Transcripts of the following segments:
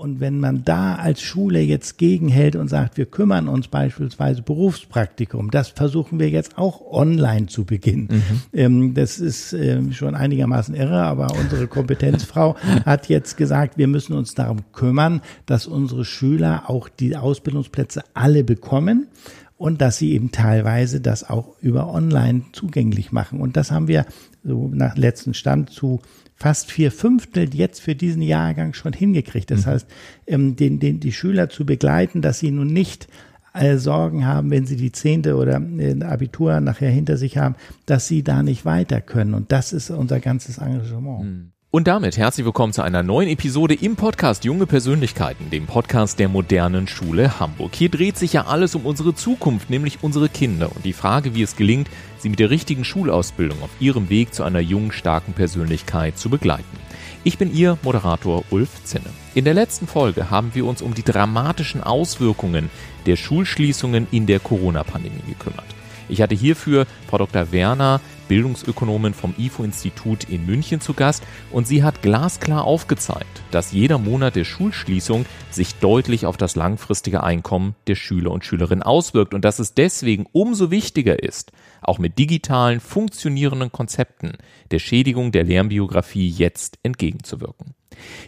Und wenn man da als Schule jetzt gegenhält und sagt, wir kümmern uns beispielsweise Berufspraktikum, das versuchen wir jetzt auch online zu beginnen. Mhm. Das ist schon einigermaßen irre, aber unsere Kompetenzfrau hat jetzt gesagt, wir müssen uns darum kümmern, dass unsere Schüler auch die Ausbildungsplätze alle bekommen. Und dass sie eben teilweise das auch über online zugänglich machen. Und das haben wir so nach letzten Stand zu fast 4/5 jetzt für diesen Jahrgang schon hingekriegt. Das heißt, die Schüler zu begleiten, dass sie nun nicht Sorgen haben, wenn sie die 10. oder Abitur nachher hinter sich haben, dass sie da nicht weiter können. Und das ist unser ganzes Engagement. Mhm. Und damit herzlich willkommen zu einer neuen Episode im Podcast Junge Persönlichkeiten, dem Podcast der Modernen Schule Hamburg. Hier dreht sich ja alles um unsere Zukunft, nämlich unsere Kinder und die Frage, wie es gelingt, sie mit der richtigen Schulausbildung auf ihrem Weg zu einer jungen, starken Persönlichkeit zu begleiten. Ich bin Ihr Moderator Ulf Zinne. In der letzten Folge haben wir uns um die dramatischen Auswirkungen der Schulschließungen in der Corona-Pandemie gekümmert. Ich hatte hierfür Frau Dr. Werner, Bildungsökonomin vom IFO Institut in München, zu Gast, und sie hat glasklar aufgezeigt, dass jeder Monat der Schulschließung sich deutlich auf das langfristige Einkommen der Schüler und Schülerinnen auswirkt und dass es deswegen umso wichtiger ist, auch mit digitalen, funktionierenden Konzepten der Schädigung der Lernbiografie jetzt entgegenzuwirken.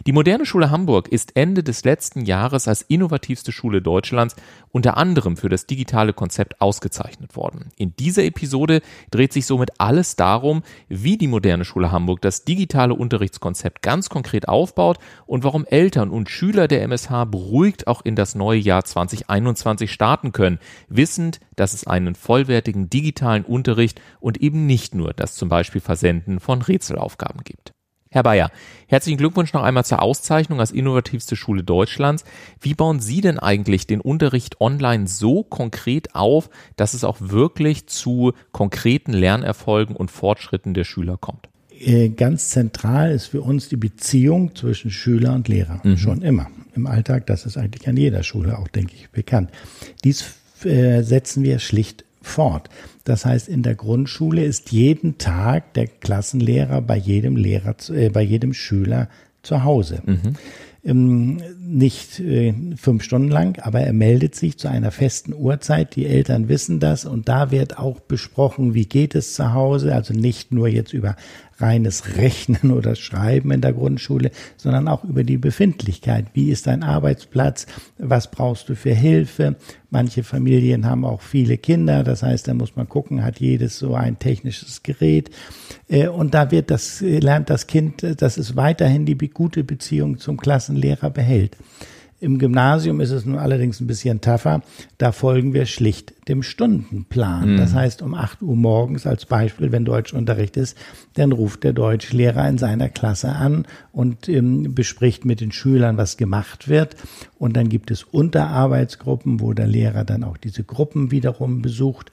Die Moderne Schule Hamburg ist Ende des letzten Jahres als innovativste Schule Deutschlands unter anderem für das digitale Konzept ausgezeichnet worden. In dieser Episode dreht sich somit alles darum, wie die Moderne Schule Hamburg das digitale Unterrichtskonzept ganz konkret aufbaut und warum Eltern und Schüler der MSH beruhigt auch in das neue Jahr 2021 starten können, wissend, dass es einen vollwertigen digitalen Unterricht und eben nicht nur das zum Beispiel Versenden von Rätselaufgaben gibt. Herr Bayer, herzlichen Glückwunsch noch einmal zur Auszeichnung als innovativste Schule Deutschlands. Wie bauen Sie denn eigentlich den Unterricht online so konkret auf, dass es auch wirklich zu konkreten Lernerfolgen und Fortschritten der Schüler kommt? Ganz zentral ist für uns die Beziehung zwischen Schüler und Lehrer. Mhm. Schon immer. Im Alltag, das ist eigentlich an jeder Schule auch, denke ich, bekannt. Dies setzen wir schlicht fort. Das heißt, in der Grundschule ist jeden Tag der Klassenlehrer bei jedem Schüler zu Hause. Mhm. Nicht 5 Stunden lang, aber er meldet sich zu einer festen Uhrzeit. Die Eltern wissen das und da wird auch besprochen, wie geht es zu Hause. Also nicht nur jetzt über reines Rechnen oder Schreiben in der Grundschule, sondern auch über die Befindlichkeit. Wie ist dein Arbeitsplatz? Was brauchst du für Hilfe? Manche Familien haben auch viele Kinder. Das heißt, da muss man gucken, hat jedes so ein technisches Gerät. Und da wird lernt das Kind, dass es weiterhin die gute Beziehung zum Klassenlehrer behält. Im Gymnasium ist es nun allerdings ein bisschen tougher. Da folgen wir schlicht dem Stundenplan. Mhm. Das heißt, um 8 Uhr morgens als Beispiel, wenn Deutschunterricht ist, dann ruft der Deutschlehrer in seiner Klasse an und bespricht mit den Schülern, was gemacht wird. Und dann gibt es Unterarbeitsgruppen, wo der Lehrer dann auch diese Gruppen wiederum besucht.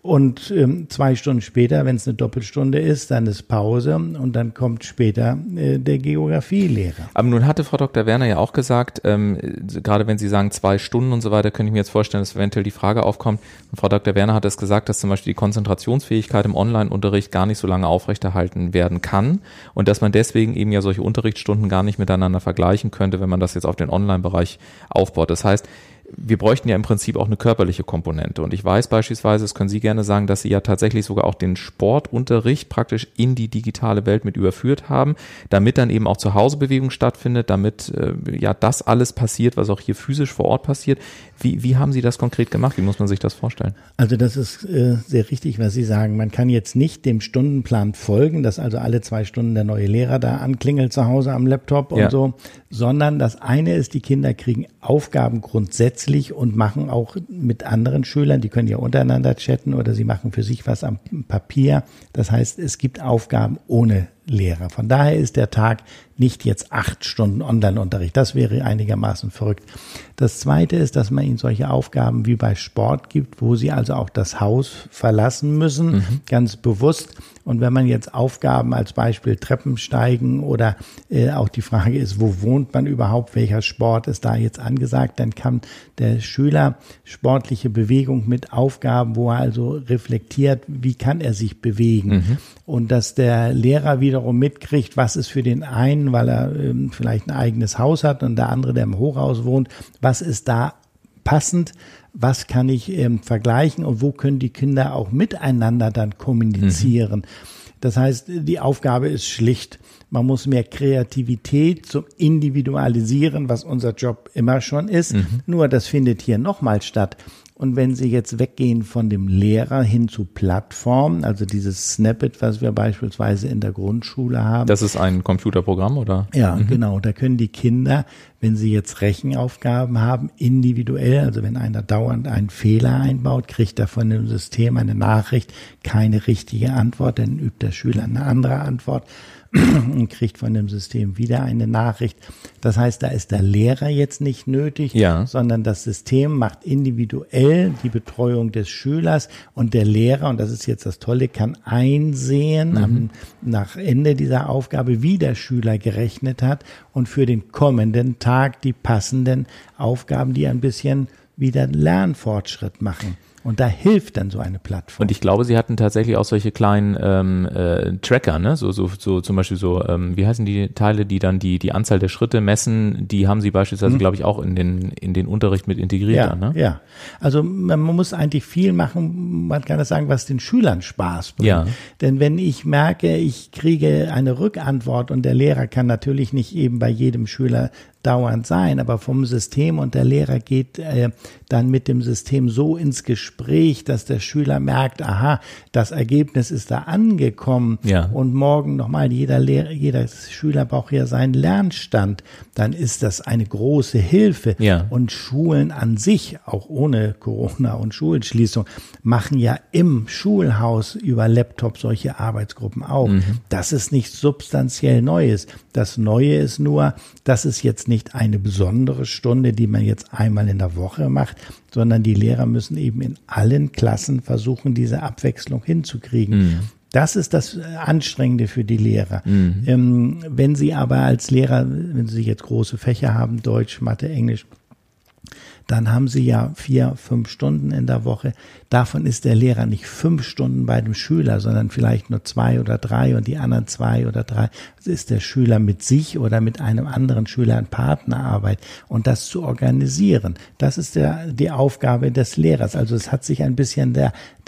Und 2 Stunden später, wenn es eine Doppelstunde ist, dann ist Pause und dann kommt später der Geografielehrer. Aber nun hatte Frau Dr. Werner ja auch gesagt, gerade wenn Sie sagen 2 Stunden und so weiter, könnte ich mir jetzt vorstellen, dass eventuell die Frage aufkommt. Und Frau Dr. Werner hat es gesagt, dass zum Beispiel die Konzentrationsfähigkeit im Online-Unterricht gar nicht so lange aufrechterhalten werden kann und dass man deswegen eben ja solche Unterrichtsstunden gar nicht miteinander vergleichen könnte, wenn man das jetzt auf den Online-Bereich aufbaut. Das heißt, wir bräuchten ja im Prinzip auch eine körperliche Komponente. Und ich weiß beispielsweise, das können Sie gerne sagen, dass Sie ja tatsächlich sogar auch den Sportunterricht praktisch in die digitale Welt mit überführt haben, damit dann eben auch zu Hause Bewegung stattfindet, damit ja das alles passiert, was auch hier physisch vor Ort passiert. Wie haben Sie das konkret gemacht? Wie muss man sich das vorstellen? Also das ist sehr richtig, was Sie sagen. Man kann jetzt nicht dem Stundenplan folgen, dass also alle 2 Stunden der neue Lehrer da anklingelt zu Hause am Laptop und so, sondern das eine ist, die Kinder kriegen Aufgaben grundsätzlich und machen auch mit anderen Schülern, die können ja untereinander chatten oder sie machen für sich was am Papier. Das heißt, es gibt Aufgaben ohne Lehrer. Von daher ist der Tag nicht jetzt 8 Stunden Online-Unterricht. Das wäre einigermaßen verrückt. Das Zweite ist, dass man ihnen solche Aufgaben wie bei Sport gibt, wo sie also auch das Haus verlassen müssen, ganz bewusst. Und wenn man jetzt Aufgaben als Beispiel Treppensteigen oder auch die Frage ist, wo wohnt man überhaupt, welcher Sport ist da jetzt angesagt, dann kann der Schüler sportliche Bewegung mit Aufgaben, wo er also reflektiert, wie kann er sich bewegen. Mhm. Und dass der Lehrer wieder wiederum mitkriegt, was ist für den einen, weil er vielleicht ein eigenes Haus hat und der andere, der im Hochhaus wohnt, was ist da passend, was kann ich vergleichen und wo können die Kinder auch miteinander dann kommunizieren. Mhm. Das heißt, die Aufgabe ist schlicht. Man muss mehr Kreativität zum Individualisieren, was unser Job immer schon ist. Mhm. Nur das findet hier nochmal statt. Und wenn Sie jetzt weggehen von dem Lehrer hin zu Plattformen, also dieses Snappet, was wir beispielsweise in der Grundschule haben. Das ist ein Computerprogramm, oder? Ja, genau. Da können die Kinder, wenn sie jetzt Rechenaufgaben haben, individuell, also wenn einer dauernd einen Fehler einbaut, kriegt er von dem System eine Nachricht, keine richtige Antwort, dann übt der Schüler eine andere Antwort und kriegt von dem System wieder eine Nachricht. Das heißt, da ist der Lehrer jetzt nicht nötig, ja, sondern das System macht individuell die Betreuung des Schülers und der Lehrer, und das ist jetzt das Tolle, kann einsehen nach Ende dieser Aufgabe, wie der Schüler gerechnet hat und für den kommenden Tag die passenden Aufgaben, die ein bisschen wieder Lernfortschritt machen. Und da hilft dann so eine Plattform. Und ich glaube, sie hatten tatsächlich auch solche kleinen Tracker, ne? So zum Beispiel so, wie heißen die Teile, die dann die Anzahl der Schritte messen, die haben sie beispielsweise, glaube ich, auch in den Unterricht mit integriert. Ja, dann, ne? Ja. Also man muss eigentlich viel machen, man kann das sagen, was den Schülern Spaß bringt. Ja. Denn wenn ich merke, ich kriege eine Rückantwort und der Lehrer kann natürlich nicht eben bei jedem Schüler dauernd sein, aber vom System, und der Lehrer geht dann mit dem System so ins Gespräch, dass der Schüler merkt, aha, das Ergebnis ist da angekommen, ja, und morgen nochmal, jeder Schüler braucht ja seinen Lernstand, dann ist das eine große Hilfe, ja, und Schulen an sich, auch ohne Corona und Schulschließung, machen ja im Schulhaus über Laptop solche Arbeitsgruppen auch. Mhm. Das ist nichts substanziell Neues. Das Neue ist nur, dass es jetzt nicht eine besondere Stunde, die man jetzt einmal in der Woche macht, sondern die Lehrer müssen eben in allen Klassen versuchen, diese Abwechslung hinzukriegen. Mhm. Das ist das Anstrengende für die Lehrer. Mhm. Wenn Sie aber als Lehrer, wenn Sie jetzt große Fächer haben, Deutsch, Mathe, Englisch, dann haben Sie ja 4-5 Stunden in der Woche. Davon ist der Lehrer nicht 5 Stunden bei dem Schüler, sondern vielleicht nur 2 oder 3 und die anderen 2 oder 3. Das ist der Schüler mit sich oder mit einem anderen Schüler in Partnerarbeit. Und das zu organisieren, das ist die Aufgabe des Lehrers. Also es hat sich ein bisschen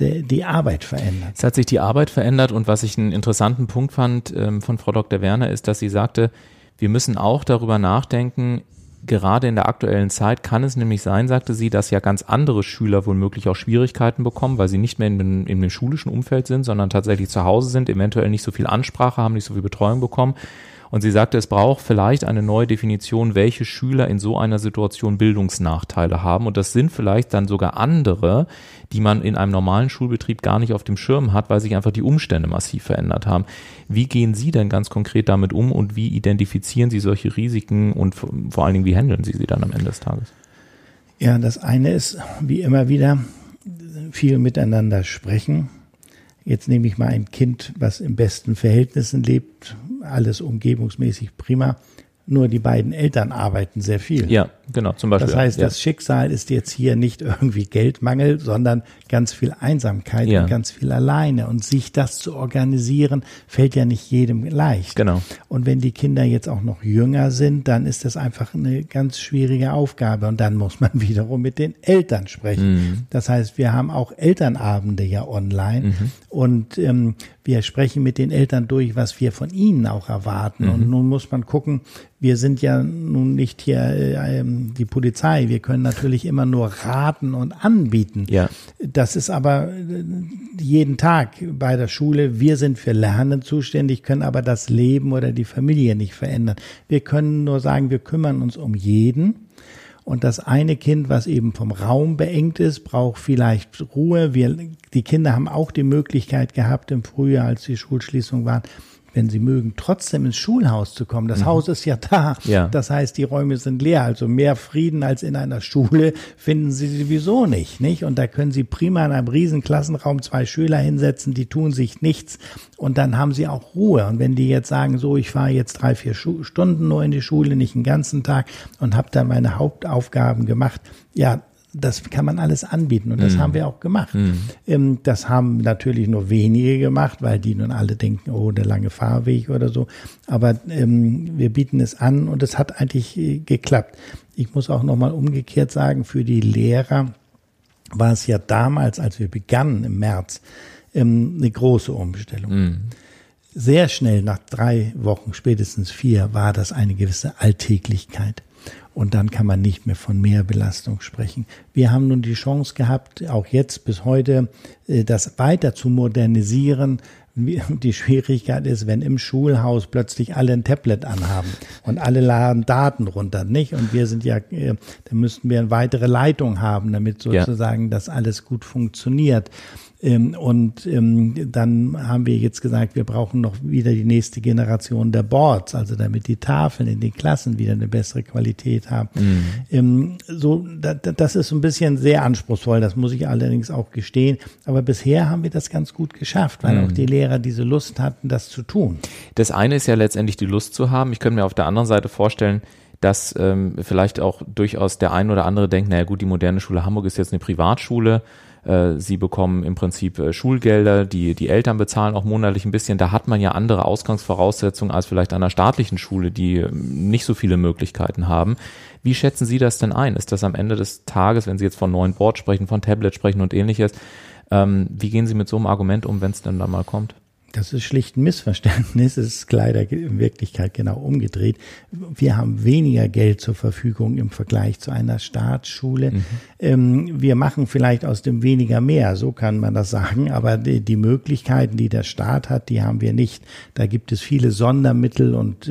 die Arbeit verändert. Es hat sich die Arbeit verändert, und was ich einen interessanten Punkt fand von Frau Dr. Werner ist, dass sie sagte, wir müssen auch darüber nachdenken, gerade in der aktuellen Zeit kann es nämlich sein, sagte sie, dass ja ganz andere Schüler womöglich auch Schwierigkeiten bekommen, weil sie nicht mehr in dem schulischen Umfeld sind, sondern tatsächlich zu Hause sind, eventuell nicht so viel Ansprache haben, nicht so viel Betreuung bekommen. Und sie sagte, es braucht vielleicht eine neue Definition, welche Schüler in so einer Situation Bildungsnachteile haben. Und das sind vielleicht dann sogar andere, die man in einem normalen Schulbetrieb gar nicht auf dem Schirm hat, weil sich einfach die Umstände massiv verändert haben. Wie gehen Sie denn ganz konkret damit um und wie identifizieren Sie solche Risiken und vor allen Dingen, wie handeln Sie sie dann am Ende des Tages? Ja, das eine ist, wie immer wieder, viel miteinander sprechen. Jetzt nehme ich mal ein Kind, was in besten Verhältnissen lebt, alles umgebungsmäßig prima, nur die beiden Eltern arbeiten sehr viel. Ja, genau, zum Beispiel. Das heißt, ja, das Schicksal ist jetzt hier nicht irgendwie Geldmangel, sondern ganz viel Einsamkeit, ja, und ganz viel alleine. Und sich das zu organisieren, fällt ja nicht jedem leicht. Genau. Und wenn die Kinder jetzt auch noch jünger sind, dann ist das einfach eine ganz schwierige Aufgabe. Und dann muss man wiederum mit den Eltern sprechen. Mhm. Das heißt, wir haben auch Elternabende ja online. Mhm. Und wir sprechen mit den Eltern durch, was wir von ihnen auch erwarten. Mhm. Und nun muss man gucken, wir sind ja nun nicht hier die Polizei. Wir können natürlich immer nur raten und anbieten. Ja. Das ist aber jeden Tag bei der Schule. Wir sind für Lernen zuständig, können aber das Leben oder die Familie nicht verändern. Wir können nur sagen, wir kümmern uns um jeden. Und das eine Kind, was eben vom Raum beengt ist, braucht vielleicht Ruhe. Die Kinder haben auch die Möglichkeit gehabt im Frühjahr, als die Schulschließungen waren, wenn sie mögen, trotzdem ins Schulhaus zu kommen. Das Haus ist ja da. Ja. Das heißt, die Räume sind leer. Also mehr Frieden als in einer Schule finden sie sowieso nicht? Und da können sie prima in einem riesen Klassenraum 2 Schüler hinsetzen, die tun sich nichts. Und dann haben sie auch Ruhe. Und wenn die jetzt sagen, so, ich fahre jetzt 3-4 Stunden nur in die Schule, nicht den ganzen Tag, und habe dann meine Hauptaufgaben gemacht, ja, Das kann man alles anbieten und das haben wir auch gemacht. Das haben natürlich nur wenige gemacht, weil die nun alle denken, oh, der lange Fahrweg oder so. Aber wir bieten es an und es hat eigentlich geklappt. Ich muss auch nochmal umgekehrt sagen, für die Lehrer war es ja damals, als wir begannen im März, eine große Umstellung. Sehr schnell, nach 3 Wochen, spätestens 4, war das eine gewisse Alltäglichkeit. Und dann kann man nicht mehr von Mehrbelastung sprechen. Wir haben nun die Chance gehabt, auch jetzt bis heute, das weiter zu modernisieren. Die Schwierigkeit ist, wenn im Schulhaus plötzlich alle ein Tablet anhaben und alle laden Daten runter, nicht? Und wir sind ja, da müssten wir eine weitere Leitung haben, damit sozusagen das alles gut funktioniert. Und dann haben wir jetzt gesagt, wir brauchen noch wieder die nächste Generation der Boards, also damit die Tafeln in den Klassen wieder eine bessere Qualität haben. So, das ist ein bisschen sehr anspruchsvoll, das muss ich allerdings auch gestehen. Aber bisher haben wir das ganz gut geschafft, weil auch die Lehrer diese Lust hatten, das zu tun. Das eine ist ja letztendlich die Lust zu haben. Ich könnte mir auf der anderen Seite vorstellen, dass vielleicht auch durchaus der ein oder andere denkt, naja gut, die Moderne Schule Hamburg ist jetzt eine Privatschule. Sie bekommen im Prinzip Schulgelder, die Eltern bezahlen auch monatlich ein bisschen. Da hat man ja andere Ausgangsvoraussetzungen als vielleicht an einer staatlichen Schule, die nicht so viele Möglichkeiten haben. Wie schätzen Sie das denn ein? Ist das am Ende des Tages, wenn Sie jetzt von neuen Boards sprechen, von Tablet sprechen und ähnliches, wie gehen Sie mit so einem Argument um, wenn es denn dann mal kommt? Das ist schlicht ein Missverständnis. Es ist leider in Wirklichkeit genau umgedreht. Wir haben weniger Geld zur Verfügung im Vergleich zu einer Staatsschule. Wir machen vielleicht aus dem weniger mehr, so kann man das sagen. Aber die Möglichkeiten, die der Staat hat, die haben wir nicht. Da gibt es viele Sondermittel und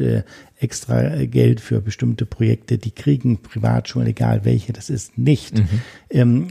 extra Geld für bestimmte Projekte, die kriegen Privatschulen, egal welche, das ist nicht.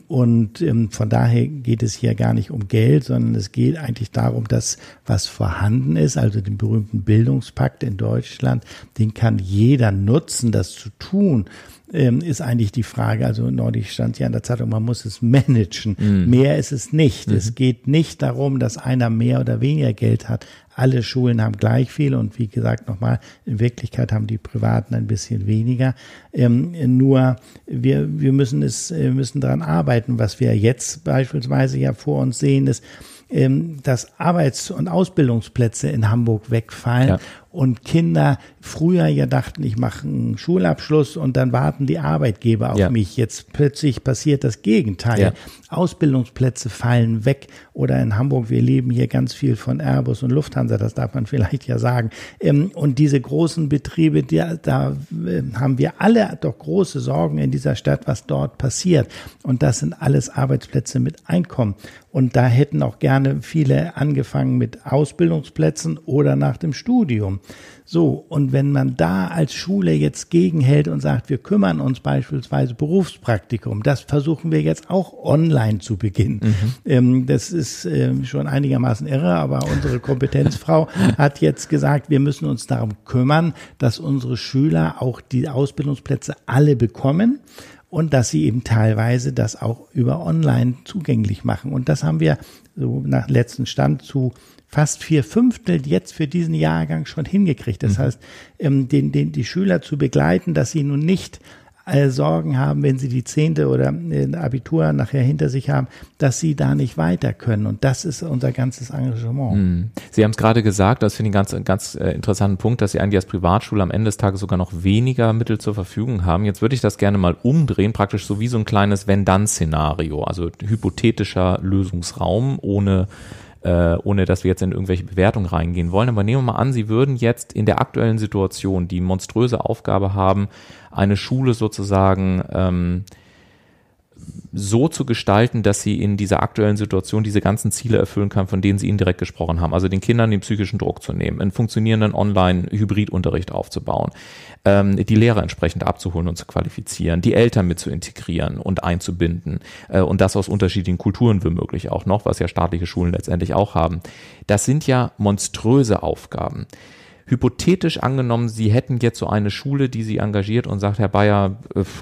Und von daher geht es hier gar nicht um Geld, sondern es geht eigentlich darum, dass was vorhanden ist, also den berühmten Bildungspakt in Deutschland, den kann jeder nutzen, das zu tun. Ist eigentlich die Frage, also neulich stand ja in der Zeitung, man muss es managen. Mehr ist es nicht. Es geht nicht darum, dass einer mehr oder weniger Geld hat. Alle Schulen haben gleich viel und wie gesagt nochmal, in Wirklichkeit haben die Privaten ein bisschen weniger. Nur wir müssen daran arbeiten. Was wir jetzt beispielsweise ja vor uns sehen, ist, dass Arbeits- und Ausbildungsplätze in Hamburg wegfallen und Kinder früher ja dachten, ich mache einen Schulabschluss und dann warten die Arbeitgeber auf mich. Jetzt plötzlich passiert das Gegenteil. Ausbildungsplätze fallen weg oder in Hamburg, wir leben hier ganz viel von Airbus und Lufthansa, das darf man vielleicht ja sagen. Und diese großen Betriebe, da haben wir alle doch große Sorgen in dieser Stadt, was dort passiert. Und das sind alles Arbeitsplätze mit Einkommen. Und da hätten auch gerne viele angefangen mit Ausbildungsplätzen oder nach dem Studium. So, und wenn man da als Schule jetzt gegenhält und sagt, wir kümmern uns beispielsweise Berufspraktikum, das versuchen wir jetzt auch online zu beginnen. Das ist schon einigermaßen irre, aber unsere Kompetenzfrau hat jetzt gesagt, wir müssen uns darum kümmern, dass unsere Schüler auch die Ausbildungsplätze alle bekommen. Und dass sie eben teilweise das auch über online zugänglich machen. Und das haben wir so nach letzten Stand zu fast 4/5 jetzt für diesen Jahrgang schon hingekriegt. Das heißt, die Schüler zu begleiten, dass sie nun nicht Sorgen haben, wenn sie die 10. oder Abitur nachher hinter sich haben, dass sie da nicht weiter können. Und das ist unser ganzes Engagement. Sie haben es gerade gesagt, das finde ich einen ganz interessanten Punkt, dass Sie eigentlich als Privatschule am Ende des Tages sogar noch weniger Mittel zur Verfügung haben. Jetzt würde ich das gerne mal umdrehen, praktisch so wie so ein kleines Wenn-Dann-Szenario, also hypothetischer Lösungsraum, ohne dass wir jetzt in irgendwelche Bewertungen reingehen wollen. Aber nehmen wir mal an, Sie würden jetzt in der aktuellen Situation die monströse Aufgabe haben, eine Schule sozusagen so zu gestalten, dass sie in dieser aktuellen Situation diese ganzen Ziele erfüllen kann, von denen Sie indirekt gesprochen haben. Also den Kindern den psychischen Druck zu nehmen, einen funktionierenden Online-Hybridunterricht aufzubauen, die Lehrer entsprechend abzuholen und zu qualifizieren, die Eltern mit zu integrieren und einzubinden und das aus unterschiedlichen Kulturen womöglich auch noch, was ja staatliche Schulen letztendlich auch haben. Das sind ja monströse Aufgaben. Hypothetisch angenommen, Sie hätten jetzt so eine Schule, die Sie engagiert und sagt, Herr Bayer,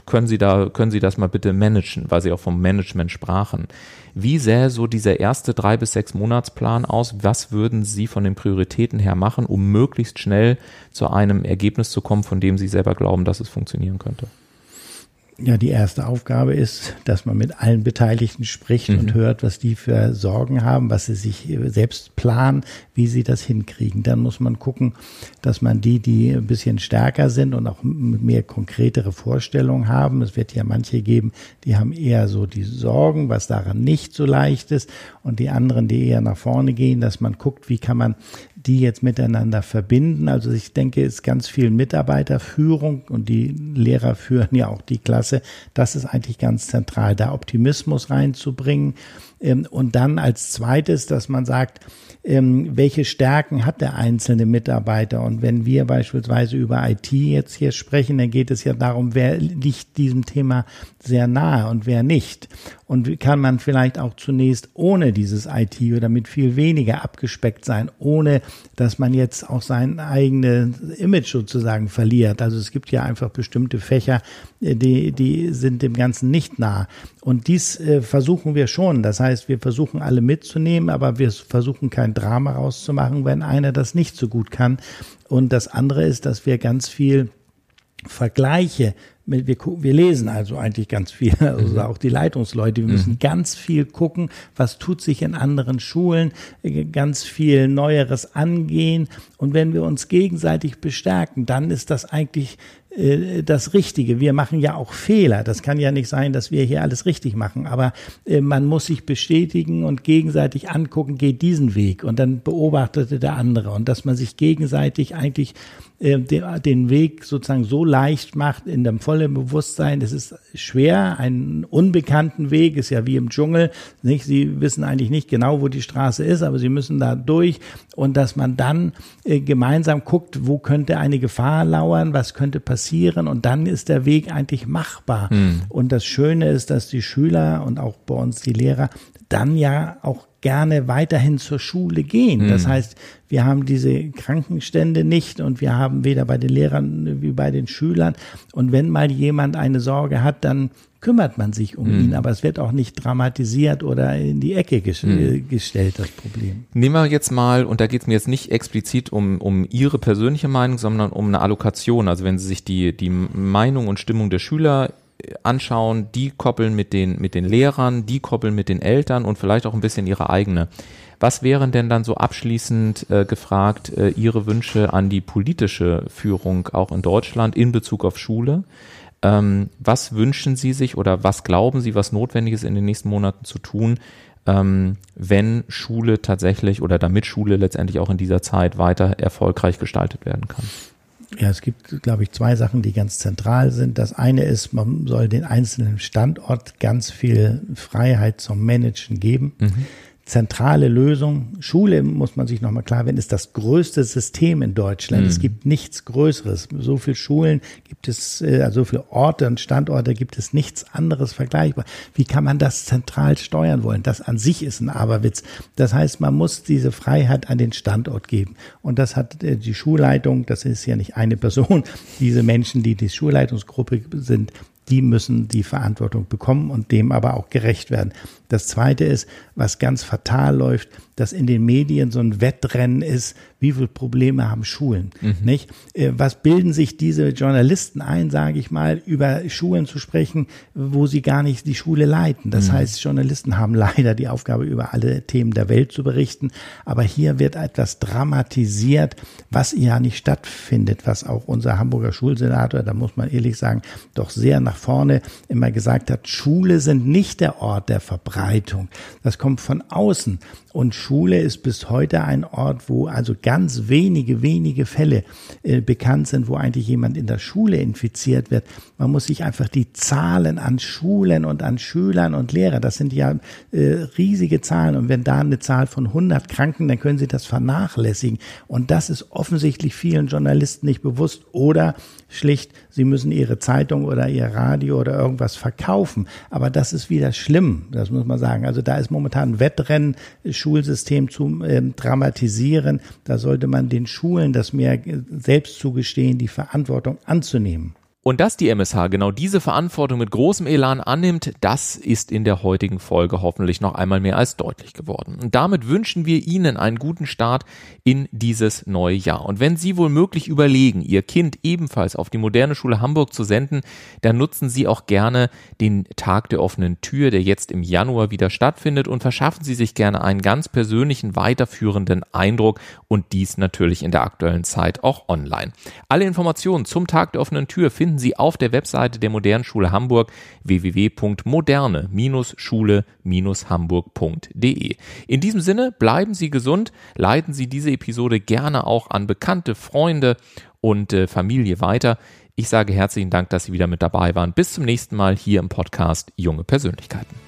können Sie das mal bitte managen, weil Sie auch vom Management sprachen. Wie sähe so dieser erste 3- bis 6-Monatsplan aus? Was würden Sie von den Prioritäten her machen, um möglichst schnell zu einem Ergebnis zu kommen, von dem Sie selber glauben, dass es funktionieren könnte? Ja, die erste Aufgabe ist, dass man mit allen Beteiligten spricht und hört, was die für Sorgen haben, was sie sich selbst planen, wie sie das hinkriegen. Dann muss man gucken, dass man die ein bisschen stärker sind und auch mehr konkretere Vorstellungen haben. Es wird ja manche geben, die haben eher so die Sorgen, was daran nicht so leicht ist. Und die anderen, die eher nach vorne gehen, dass man guckt, wie kann man die jetzt miteinander verbinden. Also ich denke, es ist ganz viel Mitarbeiterführung und die Lehrer führen ja auch die Klasse. Das ist eigentlich ganz zentral, da Optimismus reinzubringen. Und dann als zweites, dass man sagt, welche Stärken hat der einzelne Mitarbeiter? Und wenn wir beispielsweise über IT jetzt hier sprechen, dann geht es ja darum, wer liegt diesem Thema sehr nahe und wer nicht. Und kann man vielleicht auch zunächst ohne dieses IT oder mit viel weniger abgespeckt sein, ohne dass man jetzt auch sein eigenes Image sozusagen verliert. Also es gibt ja einfach bestimmte Fächer, die sind dem Ganzen nicht nah. Und dies versuchen wir schon. Das heißt, wir versuchen alle mitzunehmen, aber wir versuchen kein Drama rauszumachen, wenn einer das nicht so gut kann. Und das andere ist, dass wir ganz viel Vergleiche, wir lesen also eigentlich ganz viel, also auch die Leitungsleute, wir müssen ganz viel gucken, was tut sich in anderen Schulen, ganz viel Neueres angehen. Und wenn wir uns gegenseitig bestärken, dann ist das eigentlich das Richtige. Wir machen ja auch Fehler. Das kann ja nicht sein, dass wir hier alles richtig machen. Aber man muss sich bestätigen und gegenseitig angucken, geht diesen Weg. Und dann beobachtete der andere. Und dass man sich gegenseitig eigentlich den Weg sozusagen so leicht macht, in dem vollen Bewusstsein. Es ist schwer. Einen unbekannten Weg ist ja wie im Dschungel. Nicht? Sie wissen eigentlich nicht genau, wo die Straße ist, aber sie müssen da durch. Und dass man dann gemeinsam guckt, wo könnte eine Gefahr lauern, was könnte passieren. Und dann ist der Weg eigentlich machbar. Und das Schöne ist, dass die Schüler und auch bei uns die Lehrer dann ja auch gerne weiterhin zur Schule gehen. Das heißt, wir haben diese Krankenstände nicht und wir haben weder bei den Lehrern wie bei den Schülern. Und wenn mal jemand eine Sorge hat, dann kümmert man sich um ihn, aber es wird auch nicht dramatisiert oder in die Ecke gestellt, das Problem. Nehmen wir jetzt mal, und da geht es mir jetzt nicht explizit um Ihre persönliche Meinung, sondern um eine Allokation. Also wenn Sie sich die Meinung und Stimmung der Schüler anschauen, die koppeln mit den Lehrern, die koppeln mit den Eltern und vielleicht auch ein bisschen ihre eigene. Was wären denn dann so abschließend gefragt Ihre Wünsche an die politische Führung auch in Deutschland in Bezug auf Schule? Was wünschen Sie sich oder was glauben Sie, was notwendig ist in den nächsten Monaten zu tun, wenn Schule tatsächlich oder damit Schule letztendlich auch in dieser Zeit weiter erfolgreich gestaltet werden kann? Ja, es gibt, glaube ich, zwei Sachen, die ganz zentral sind. Das eine ist, man soll den einzelnen Standort ganz viel Freiheit zum Managen geben. Zentrale Lösung. Schule, muss man sich nochmal klar werden, ist das größte System in Deutschland. Es gibt nichts Größeres. So viele Schulen gibt es, also so viele Orte und Standorte gibt es nichts anderes vergleichbar. Wie kann man das zentral steuern wollen? Das an sich ist ein Aberwitz. Das heißt, man muss diese Freiheit an den Standort geben. Und das hat die Schulleitung, das ist ja nicht eine Person, diese Menschen, die Schulleitungsgruppe sind, die müssen die Verantwortung bekommen und dem aber auch gerecht werden. Das Zweite ist, was ganz fatal läuft, dass in den Medien so ein Wettrennen ist, wie viele Probleme haben Schulen, nicht? Was bilden sich diese Journalisten ein, sage ich mal, über Schulen zu sprechen, wo sie gar nicht die Schule leiten. Das heißt, Journalisten haben leider die Aufgabe, über alle Themen der Welt zu berichten. Aber hier wird etwas dramatisiert, was ja nicht stattfindet, was auch unser Hamburger Schulsenator, da muss man ehrlich sagen, doch sehr nach vorne immer gesagt hat, Schule sind nicht der Ort der Verbreitung. Das kommt von außen. Und Schule ist bis heute ein Ort, wo also ganz wenige Fälle bekannt sind, wo eigentlich jemand in der Schule infiziert wird. Man muss sich einfach die Zahlen an Schulen und an Schülern und Lehrern, das sind ja riesige Zahlen. Und wenn da eine Zahl von 100 Kranken, dann können Sie das vernachlässigen. Und das ist offensichtlich vielen Journalisten nicht bewusst oder schlicht, sie müssen ihre Zeitung oder ihr Radio oder irgendwas verkaufen. Aber das ist wieder schlimm, das muss man sagen. Also da ist momentan ein Wettrennen, Schulsystem zu dramatisieren. Da sollte man den Schulen das mehr selbst zugestehen, die Verantwortung anzunehmen. Und dass die MSH genau diese Verantwortung mit großem Elan annimmt, das ist in der heutigen Folge hoffentlich noch einmal mehr als deutlich geworden. Und damit wünschen wir Ihnen einen guten Start in dieses neue Jahr. Und wenn Sie womöglich überlegen, Ihr Kind ebenfalls auf die Moderne Schule Hamburg zu senden, dann nutzen Sie auch gerne den Tag der offenen Tür, der jetzt im Januar wieder stattfindet, und verschaffen Sie sich gerne einen ganz persönlichen, weiterführenden Eindruck, und dies natürlich in der aktuellen Zeit auch online. Alle Informationen zum Tag der offenen Tür finden Sie auf der Webseite der Modernen Schule Hamburg www.moderne-schule-hamburg.de. In diesem Sinne, bleiben Sie gesund, leiten Sie diese Episode gerne auch an Bekannte, Freunde und Familie weiter. Ich sage herzlichen Dank, dass Sie wieder mit dabei waren. Bis zum nächsten Mal hier im Podcast Junge Persönlichkeiten.